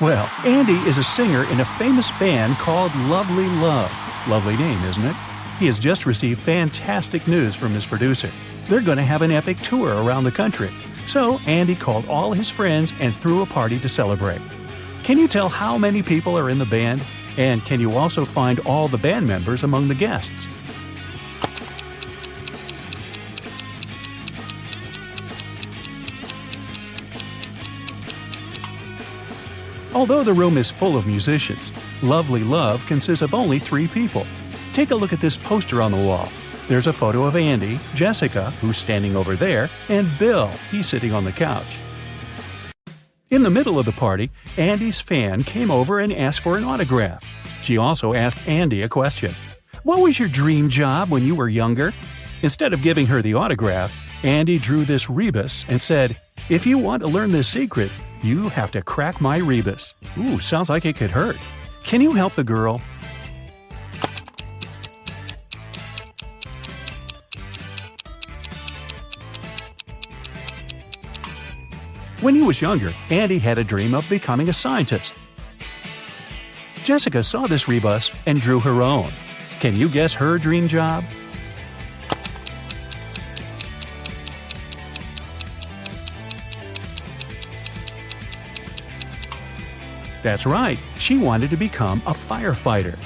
Well, Andy is a singer in a famous band called Lovely Love. Lovely name, isn't it? He has just received fantastic news from his producer. They're going to have an epic tour around the country. So Andy called all his friends and threw a party to celebrate. Can you tell how many people are in the band? And can you also find all the band members among the guests? Although the room is full of musicians, Lovely Love consists of only 3 people. Take a look at this poster on the wall. There's a photo of Andy, Jessica, who's standing over there, and Bill, he's sitting on the couch. In the middle of the party, Andy's fan came over and asked for an autograph. She also asked Andy a question. What was your dream job when you were younger? Instead of giving her the autograph, Andy drew this rebus and said, If you want to learn this secret, you have to crack my rebus. Ooh, sounds like it could hurt. Can you help the girl? When he was younger, Andy had a dream of becoming a scientist. Jessica saw this rebus and drew her own. Can you guess her dream job? That's right, she wanted to become a firefighter.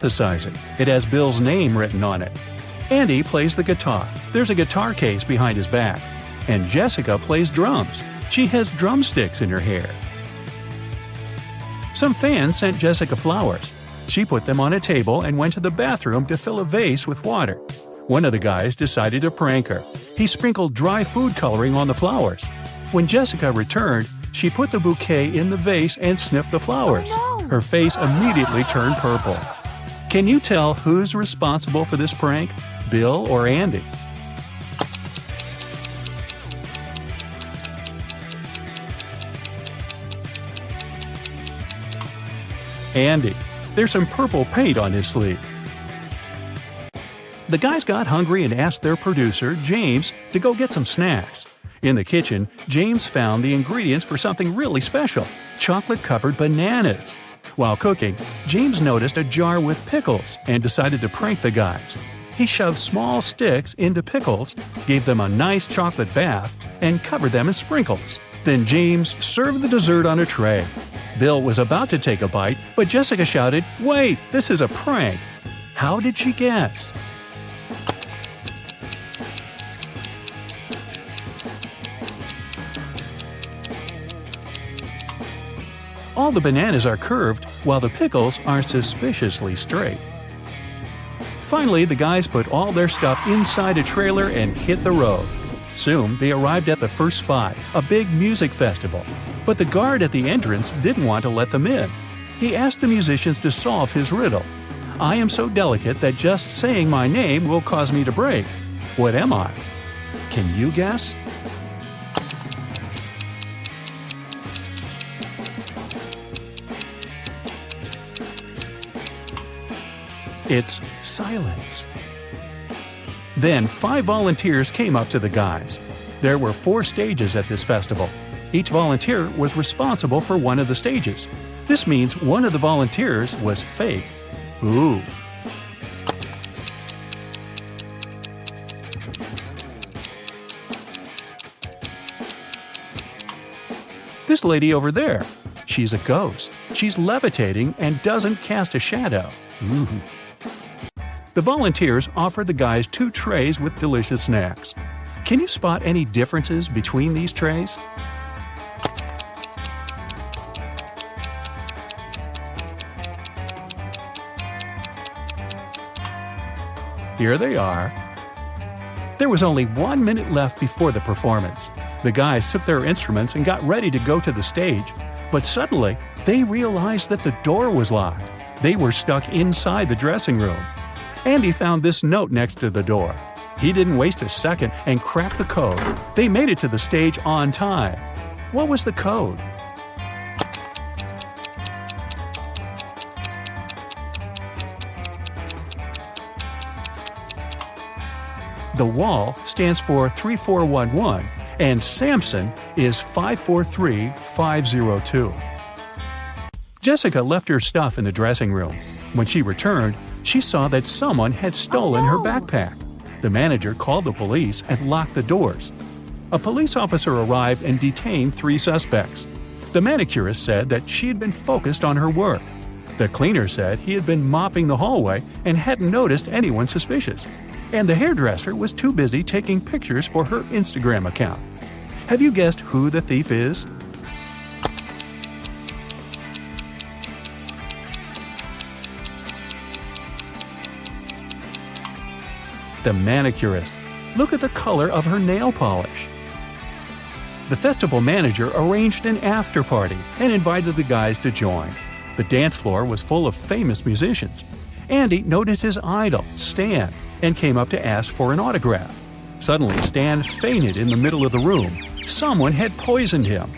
It has Bill's name written on it. Andy plays the guitar. There's a guitar case behind his back. And Jessica plays drums. She has drumsticks in her hair. Some fans sent Jessica flowers. She put them on a table and went to the bathroom to fill a vase with water. One of the guys decided to prank her. He sprinkled dry food coloring on the flowers. When Jessica returned, she put the bouquet in the vase and sniffed the flowers. Oh, no. Her face immediately turned purple. Can you tell who's responsible for this prank, Bill or Andy? Andy. There's some purple paint on his sleeve. The guys got hungry and asked their producer, James, to go get some snacks. In the kitchen, James found the ingredients for something really special, chocolate-covered bananas. While cooking, James noticed a jar with pickles and decided to prank the guys. He shoved small sticks into pickles, gave them a nice chocolate bath, and covered them in sprinkles. Then James served the dessert on a tray. Bill was about to take a bite, but Jessica shouted, "Wait, this is a prank!" How did she guess? All the bananas are curved, while the pickles are suspiciously straight. Finally, the guys put all their stuff inside a trailer and hit the road. Soon, they arrived at the first spot, a big music festival. But the guard at the entrance didn't want to let them in. He asked the musicians to solve his riddle. I am so delicate that just saying my name will cause me to break. What am I? Can you guess? It's silence. Then 5 volunteers came up to the guys. There were 4 stages at this festival. Each volunteer was responsible for one of the stages. This means one of the volunteers was fake. Ooh. This lady over there. She's a ghost. She's levitating and doesn't cast a shadow. Mm. The volunteers offered the guys 2 trays with delicious snacks. Can you spot any differences between these trays? Here they are. There was only 1 minute left before the performance. The guys took their instruments and got ready to go to the stage, but suddenly they realized that the door was locked. They were stuck inside the dressing room. Andy found this note next to the door. He didn't waste a second and cracked the code. They made it to the stage on time. What was the code? The wall stands for 3411, and Samson is 543502. Jessica left her stuff in the dressing room. When she returned, she saw that someone had stolen her backpack. The manager called the police and locked the doors. A police officer arrived and detained 3 suspects. The manicurist said that she had been focused on her work. The cleaner said he had been mopping the hallway and hadn't noticed anyone suspicious. And the hairdresser was too busy taking pictures for her Instagram account. Have you guessed who the thief is? The manicurist. Look at the color of her nail polish. The festival manager arranged an after-party and invited the guys to join. The dance floor was full of famous musicians. Andy noticed his idol, Stan, and came up to ask for an autograph. Suddenly, Stan fainted in the middle of the room. Someone had poisoned him.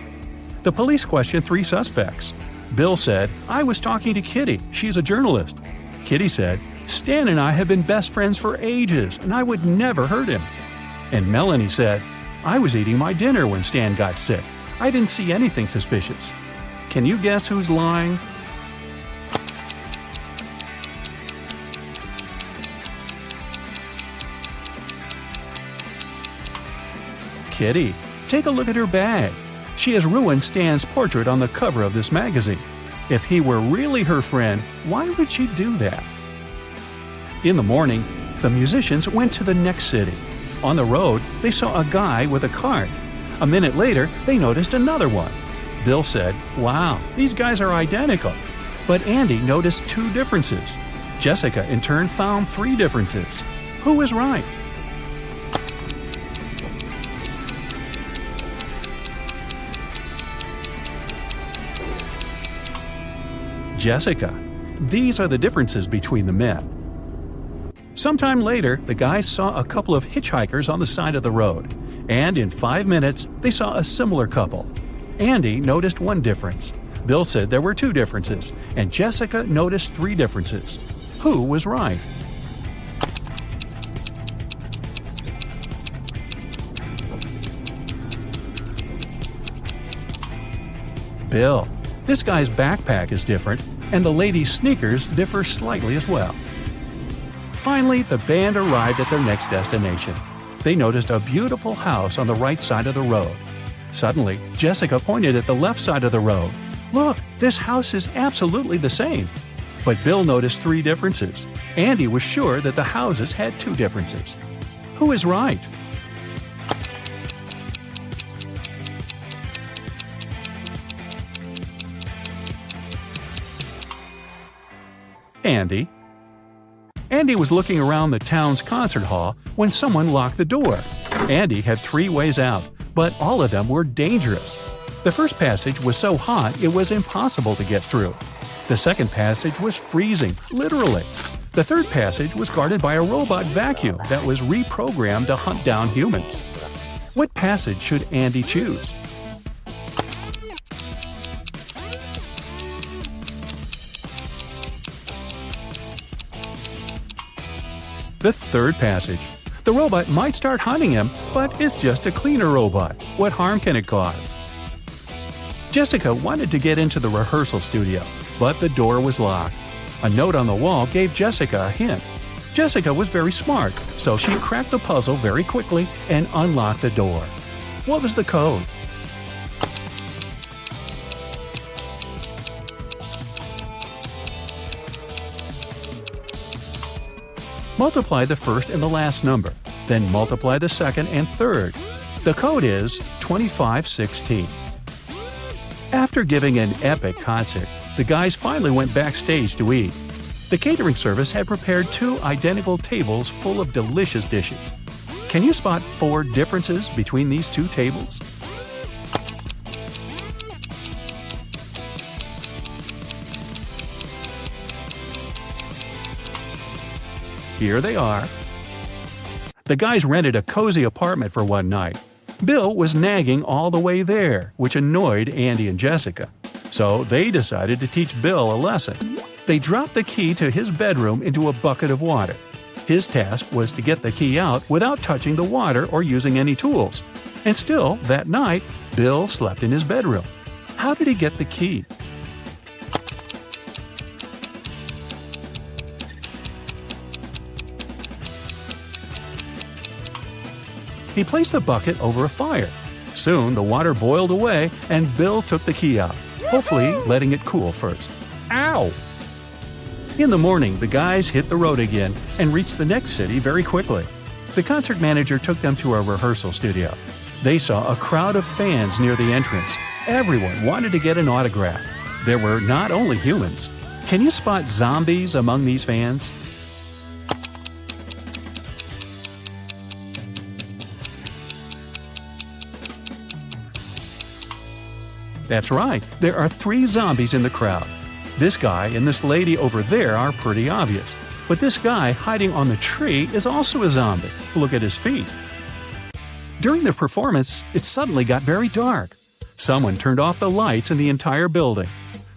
The police questioned 3 suspects. Bill said, "I was talking to Kitty. She's a journalist." Kitty said, "Stan and I have been best friends for ages, and I would never hurt him." And Melanie said, "I was eating my dinner when Stan got sick. I didn't see anything suspicious." Can you guess who's lying? Kitty. Take a look at her bag. She has ruined Stan's portrait on the cover of this magazine. If he were really her friend, why would she do that? In the morning, the musicians went to the next city. On the road, they saw a guy with a cart. A minute later, they noticed another one. Bill said, "Wow, these guys are identical." But Andy noticed 2 differences. Jessica, in turn, found 3 differences. Who was right? Jessica. These are the differences between the men. Sometime later, the guys saw a couple of hitchhikers on the side of the road. And in 5 minutes, they saw a similar couple. Andy noticed 1 difference. Bill said there were 2 differences. And Jessica noticed 3 differences. Who was right? Bill. This guy's backpack is different, and the lady's sneakers differ slightly as well. Finally, the band arrived at their next destination. They noticed a beautiful house on the right side of the road. Suddenly, Jessica pointed at the left side of the road. "Look, this house is absolutely the same." But Bill noticed 3 differences. Andy was sure that the houses had 2 differences. Who is right? Andy. Andy was looking around the town's concert hall when someone locked the door. Andy had 3 ways out, but all of them were dangerous. The first passage was so hot it was impossible to get through. The second passage was freezing, literally. The third passage was guarded by a robot vacuum that was reprogrammed to hunt down humans. What passage should Andy choose? The third passage. The robot might start hunting him, but it's just a cleaner robot. What harm can it cause? Jessica wanted to get into the rehearsal studio, but the door was locked. A note on the wall gave Jessica a hint. Jessica was very smart, so she cracked the puzzle very quickly and unlocked the door. What was the code? Multiply the first and the last number, then multiply the second and third. The code is 2516. After giving an epic concert, the guys finally went backstage to eat. The catering service had prepared two identical tables full of delicious dishes. Can you spot four differences between these two tables? Here they are. The guys rented a cozy apartment for one night. Bill was nagging all the way there, which annoyed Andy and Jessica. So they decided to teach Bill a lesson. They dropped the key to his bedroom into a bucket of water. His task was to get the key out without touching the water or using any tools. And still, that night, Bill slept in his bedroom. How did he get the key? He placed the bucket over a fire. Soon, the water boiled away, and Bill took the key out, hopefully letting it cool first. Ow! In the morning, the guys hit the road again and reached the next city very quickly. The concert manager took them to a rehearsal studio. They saw a crowd of fans near the entrance. Everyone wanted to get an autograph. There were not only humans. Can you spot zombies among these fans? That's right, there are three zombies in the crowd. This guy and this lady over there are pretty obvious. But this guy hiding on the tree is also a zombie. Look at his feet. During the performance, it suddenly got very dark. Someone turned off the lights in the entire building.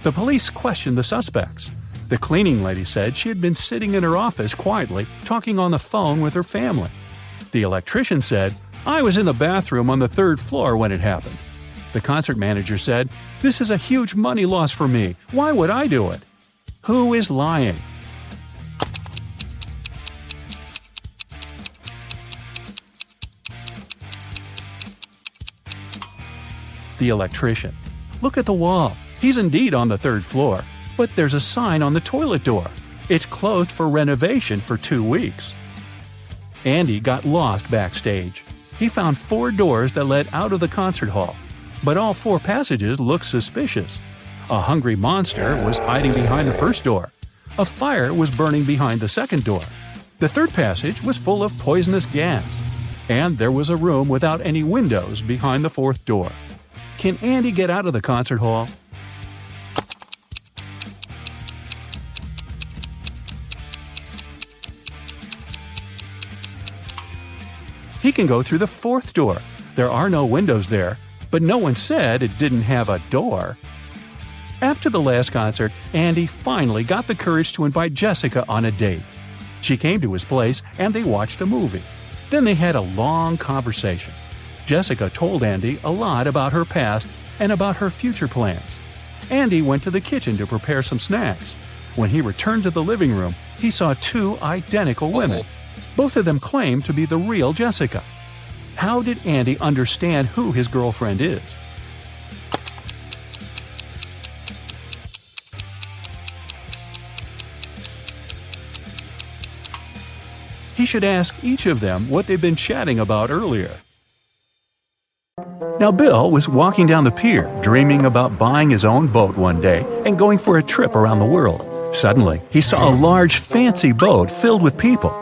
The police questioned the suspects. The cleaning lady said she had been sitting in her office quietly, talking on the phone with her family. The electrician said, "I was in the bathroom on the third floor when it happened." The concert manager said, "This is a huge money loss for me. Why would I do it?" Who is lying? The electrician. Look at the wall. He's indeed on the third floor, but there's a sign on the toilet door. It's closed for renovation for 2 weeks. Andy got lost backstage. He found four doors that led out of the concert hall. But all four passages looked suspicious. A hungry monster was hiding behind the first door. A fire was burning behind the second door. The third passage was full of poisonous gas. And there was a room without any windows behind the fourth door. Can Andy get out of the concert hall? He can go through the fourth door. There are no windows there. But no one said it didn't have a door. After the last concert, Andy finally got the courage to invite Jessica on a date. She came to his place and they watched a movie. Then they had a long conversation. Jessica told Andy a lot about her past and about her future plans. Andy went to the kitchen to prepare some snacks. When he returned to the living room, he saw two identical women. Both of them claimed to be the real Jessica. How did Andy understand who his girlfriend is? He should ask each of them what they've been chatting about earlier. Now Bill was walking down the pier, dreaming about buying his own boat one day and going for a trip around the world. Suddenly, he saw a large, fancy boat filled with people.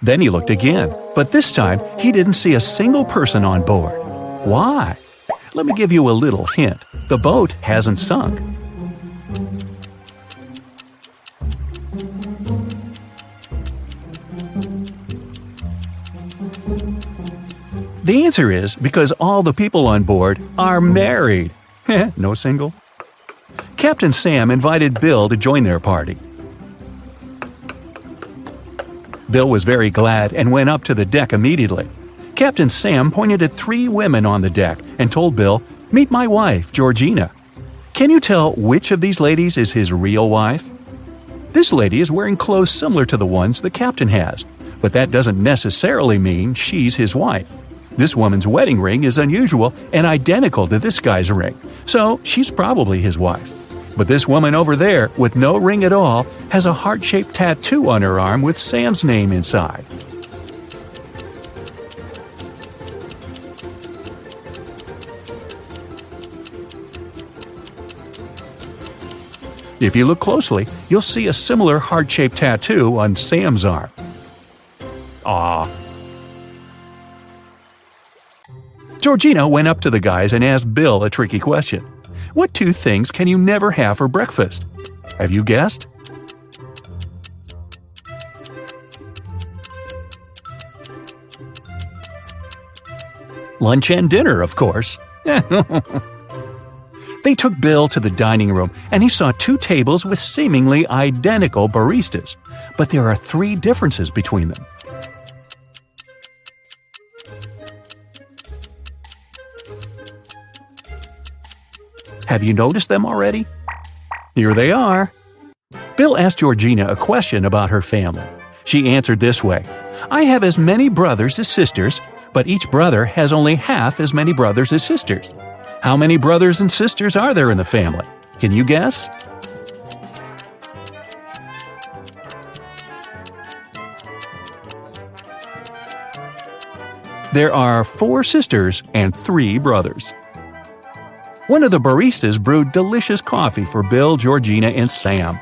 Then he looked again, but this time he didn't see a single person on board. Why? Let me give you a little hint. The boat hasn't sunk. The answer is because all the people on board are married. No single. Captain Sam invited Bill to join their party. Bill was very glad and went up to the deck immediately. Captain Sam pointed at three women on the deck and told Bill, "Meet my wife, Georgina." Can you tell which of these ladies is his real wife? This lady is wearing clothes similar to the ones the captain has, but that doesn't necessarily mean she's his wife. This woman's wedding ring is unusual and identical to this guy's ring, so she's probably his wife. But this woman over there, with no ring at all, has a heart-shaped tattoo on her arm with Sam's name inside. If you look closely, you'll see a similar heart-shaped tattoo on Sam's arm. Aww. Georgina went up to the guys and asked Bill a tricky question. What two things can you never have for breakfast? Have you guessed? Lunch and dinner, of course. They took Bill to the dining room, and he saw two tables with seemingly identical baristas. But there are three differences between them. Have you noticed them already? Here they are. Bill asked Georgina a question about her family. She answered this way, "I have as many brothers as sisters, but each brother has only half as many brothers as sisters. How many brothers and sisters are there in the family? Can you guess?" There are 4 sisters and 3 brothers. One of the baristas brewed delicious coffee for Bill, Georgina, and Sam.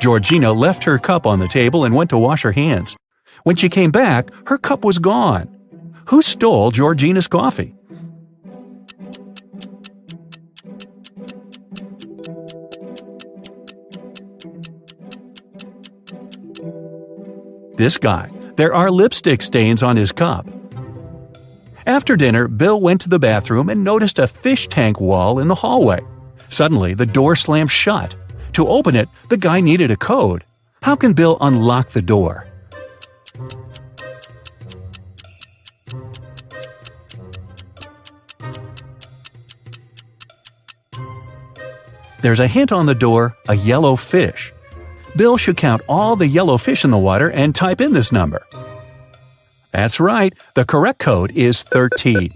Georgina left her cup on the table and went to wash her hands. When she came back, her cup was gone. Who stole Georgina's coffee? This guy. There are lipstick stains on his cup. After dinner, Bill went to the bathroom and noticed a fish tank wall in the hallway. Suddenly, the door slammed shut. To open it, the guy needed a code. How can Bill unlock the door? There's a hint on the door, a yellow fish. Bill should count all the yellow fish in the water and type in this number. That's right, the correct code is 13.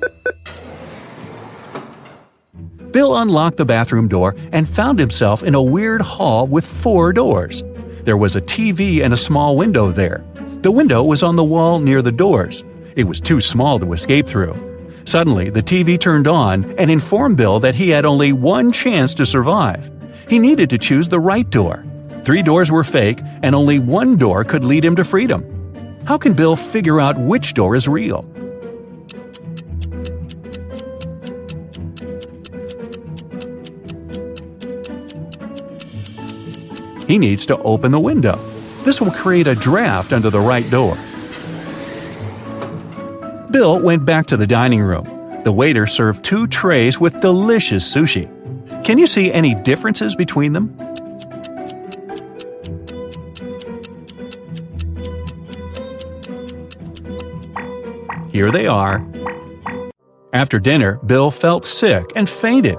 Bill unlocked the bathroom door and found himself in a weird hall with 4 doors. There was a TV and a small window there. The window was on the wall near the doors. It was too small to escape through. Suddenly, the TV turned on and informed Bill that he had only one chance to survive. He needed to choose the right door. 3 doors were fake, and only one door could lead him to freedom. How can Bill figure out which door is real? He needs to open the window. This will create a draft under the right door. Bill went back to the dining room. The waiter served 2 trays with delicious sushi. Can you see any differences between them? Here they are. After dinner, Bill felt sick and fainted.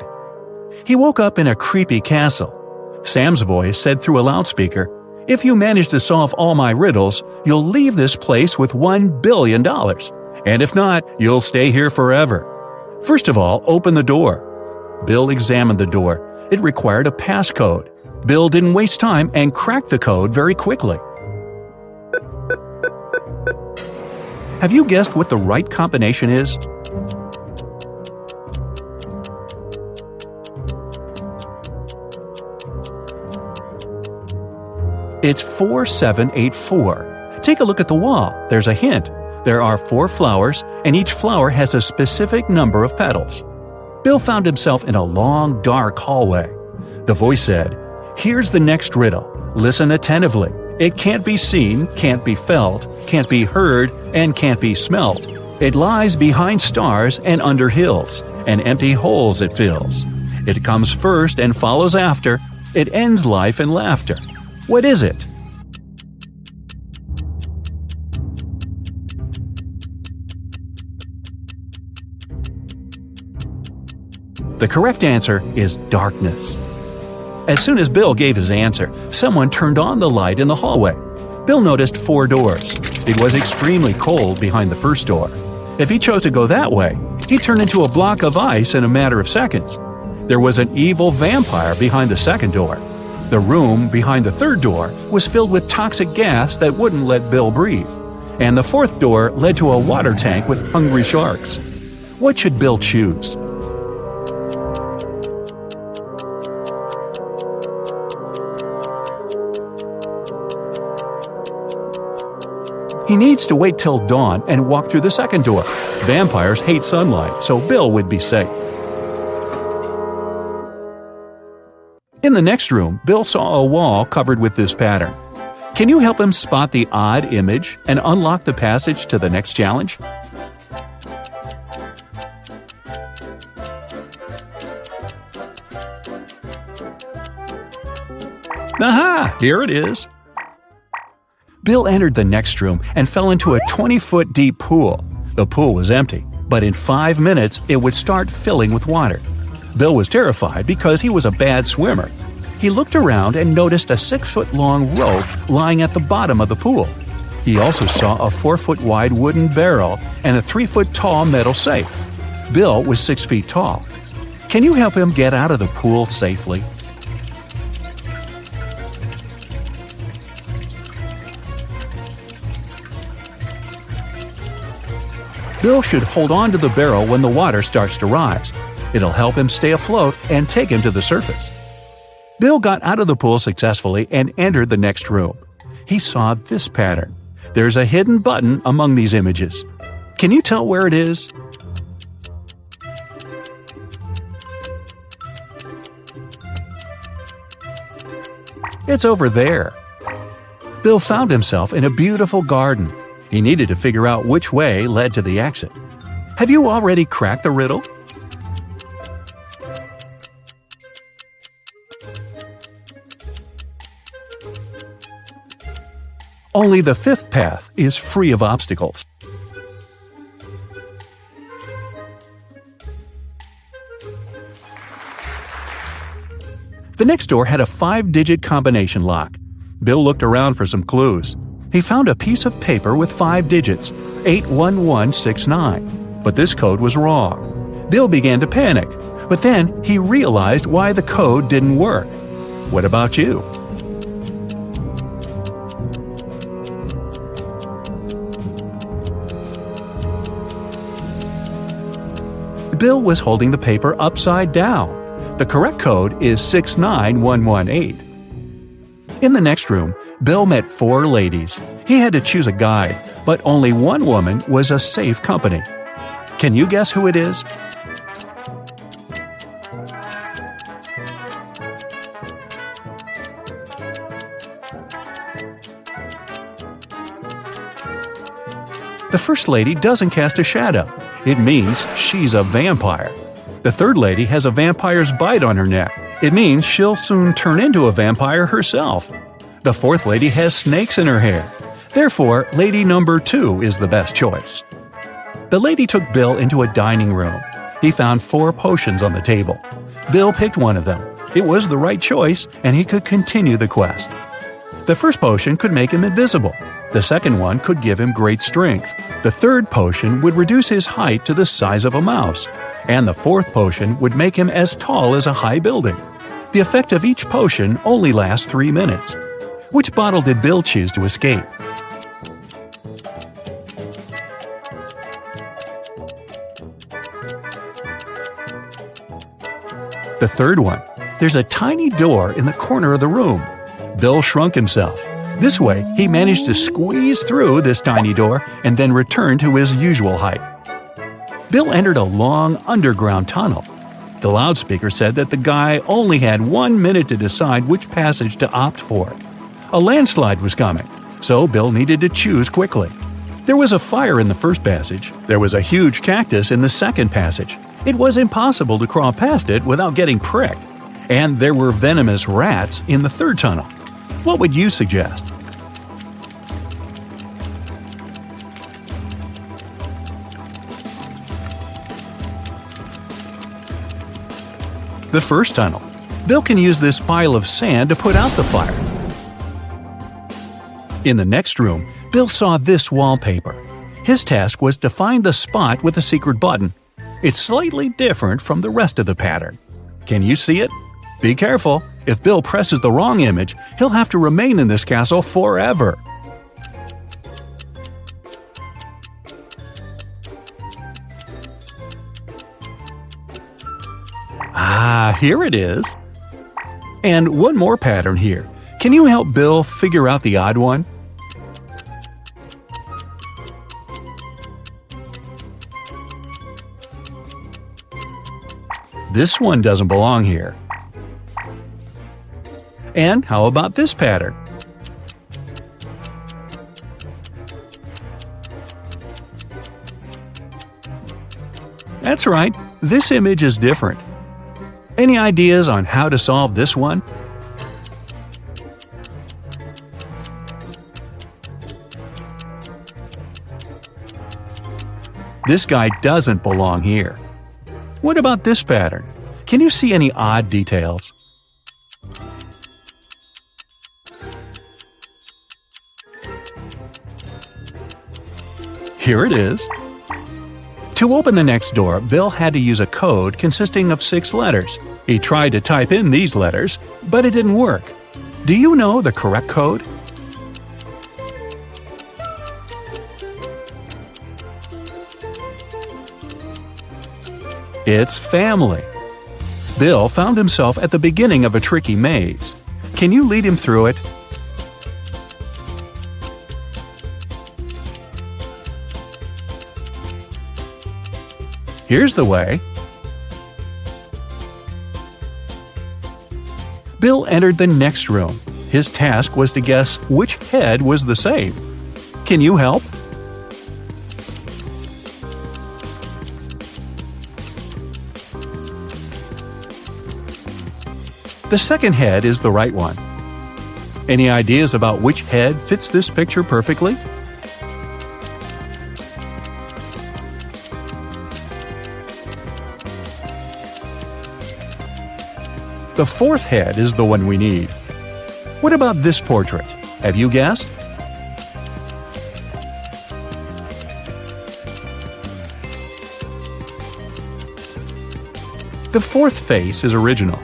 He woke up in a creepy castle. Sam's voice said through a loudspeaker, "If you manage to solve all my riddles, you'll leave this place with $1 billion. And if not, you'll stay here forever. First of all, open the door." Bill examined the door. It required a passcode. Bill didn't waste time and cracked the code very quickly. Have you guessed what the right combination is? It's 4784. Take a look at the wall. There's a hint. There are 4 flowers, and each flower has a specific number of petals. Bill found himself in a long, dark hallway. The voice said, "Here's the next riddle. Listen attentively. It can't be seen, can't be felt, can't be heard, and can't be smelt. It lies behind stars and under hills, and empty holes it fills. It comes first and follows after. It ends life in laughter. What is it?" The correct answer is darkness. As soon as Bill gave his answer, someone turned on the light in the hallway. Bill noticed 4 doors. It was extremely cold behind the first door. If he chose to go that way, he'd turn into a block of ice in a matter of seconds. There was an evil vampire behind the second door. The room behind the third door was filled with toxic gas that wouldn't let Bill breathe. And the fourth door led to a water tank with hungry sharks. What should Bill choose? He needs to wait till dawn and walk through the second door. Vampires hate sunlight, so Bill would be safe. In the next room, Bill saw a wall covered with this pattern. Can you help him spot the odd image and unlock the passage to the next challenge? Aha! Here it is. Bill entered the next room and fell into a 20-foot deep pool. The pool was empty, but in 5 minutes it would start filling with water. Bill was terrified because he was a bad swimmer. He looked around and noticed a 6-foot-long rope lying at the bottom of the pool. He also saw a 4-foot-wide wooden barrel and a 3-foot-tall metal safe. Bill was 6 feet tall. Can you help him get out of the pool safely? Bill should hold on to the barrel when the water starts to rise. It'll help him stay afloat and take him to the surface. Bill got out of the pool successfully and entered the next room. He saw this pattern. There's a hidden button among these images. Can you tell where it is? It's over there. Bill found himself in a beautiful garden. He needed to figure out which way led to the exit. Have you already cracked the riddle? Only the fifth path is free of obstacles. The next door had a 5-digit combination lock. Bill looked around for some clues. He found a piece of paper with 5 digits, 81169, but this code was wrong. Bill began to panic, but then he realized why the code didn't work. What about you? Bill was holding the paper upside down. The correct code is 69118. In the next room, Bill met 4 ladies. He had to choose a guide, but only one woman was a safe company. Can you guess who it is? The first lady doesn't cast a shadow. It means she's a vampire. The third lady has a vampire's bite on her neck. It means she'll soon turn into a vampire herself. The fourth lady has snakes in her hair. Therefore, lady number 2 is the best choice. The lady took Bill into a dining room. He found 4 potions on the table. Bill picked one of them. It was the right choice, and he could continue the quest. The first potion could make him invisible. The second one could give him great strength. The third potion would reduce his height to the size of a mouse. And the fourth potion would make him as tall as a high building. The effect of each potion only lasts 3 minutes. Which bottle did Bill choose to escape? The third one. There's a tiny door in the corner of the room. Bill shrunk himself. This way, he managed to squeeze through this tiny door and then return to his usual height. Bill entered a long underground tunnel. The loudspeaker said that the guy only had 1 minute to decide which passage to opt for. A landslide was coming, so Bill needed to choose quickly. There was a fire in the first passage. There was a huge cactus in the second passage. It was impossible to crawl past it without getting pricked. And there were venomous rats in the third tunnel. What would you suggest? The first tunnel. Bill can use this pile of sand to put out the fire. In the next room, Bill saw this wallpaper. His task was to find the spot with a secret button. It's slightly different from the rest of the pattern. Can you see it? Be careful. If Bill presses the wrong image, he'll have to remain in this castle forever. Ah, here it is. And one more pattern here. Can you help Bill figure out the odd one? This one doesn't belong here. And how about this pattern? That's right, this image is different. Any ideas on how to solve this one? This guy doesn't belong here. What about this pattern? Can you see any odd details? Here it is. To open the next door, Bill had to use a code consisting of 6 letters. He tried to type in these letters, but it didn't work. Do you know the correct code? It's family. Bill found himself at the beginning of a tricky maze. Can you lead him through it? Here's the way. Bill entered the next room. His task was to guess which head was the same. Can you help? The second head is the right one. Any ideas about which head fits this picture perfectly? The fourth head is the one we need. What about this portrait? Have you guessed? The fourth face is original.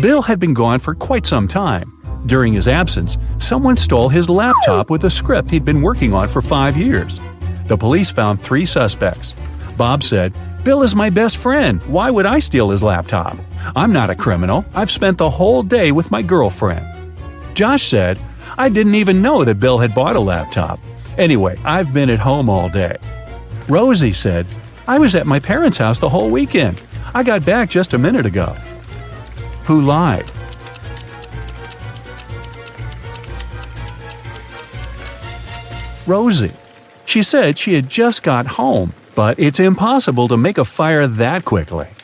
Bill had been gone for quite some time. During his absence, someone stole his laptop with a script he'd been working on for 5 years. The police found 3 suspects. Bob said, "Bill is my best friend. Why would I steal his laptop? I'm not a criminal. I've spent the whole day with my girlfriend." Josh said, "I didn't even know that Bill had bought a laptop. Anyway, I've been at home all day." Rosie said, "I was at my parents' house the whole weekend. I got back just a minute ago." Who lied? Rosie. She said she had just got home, but it's impossible to make a fire that quickly.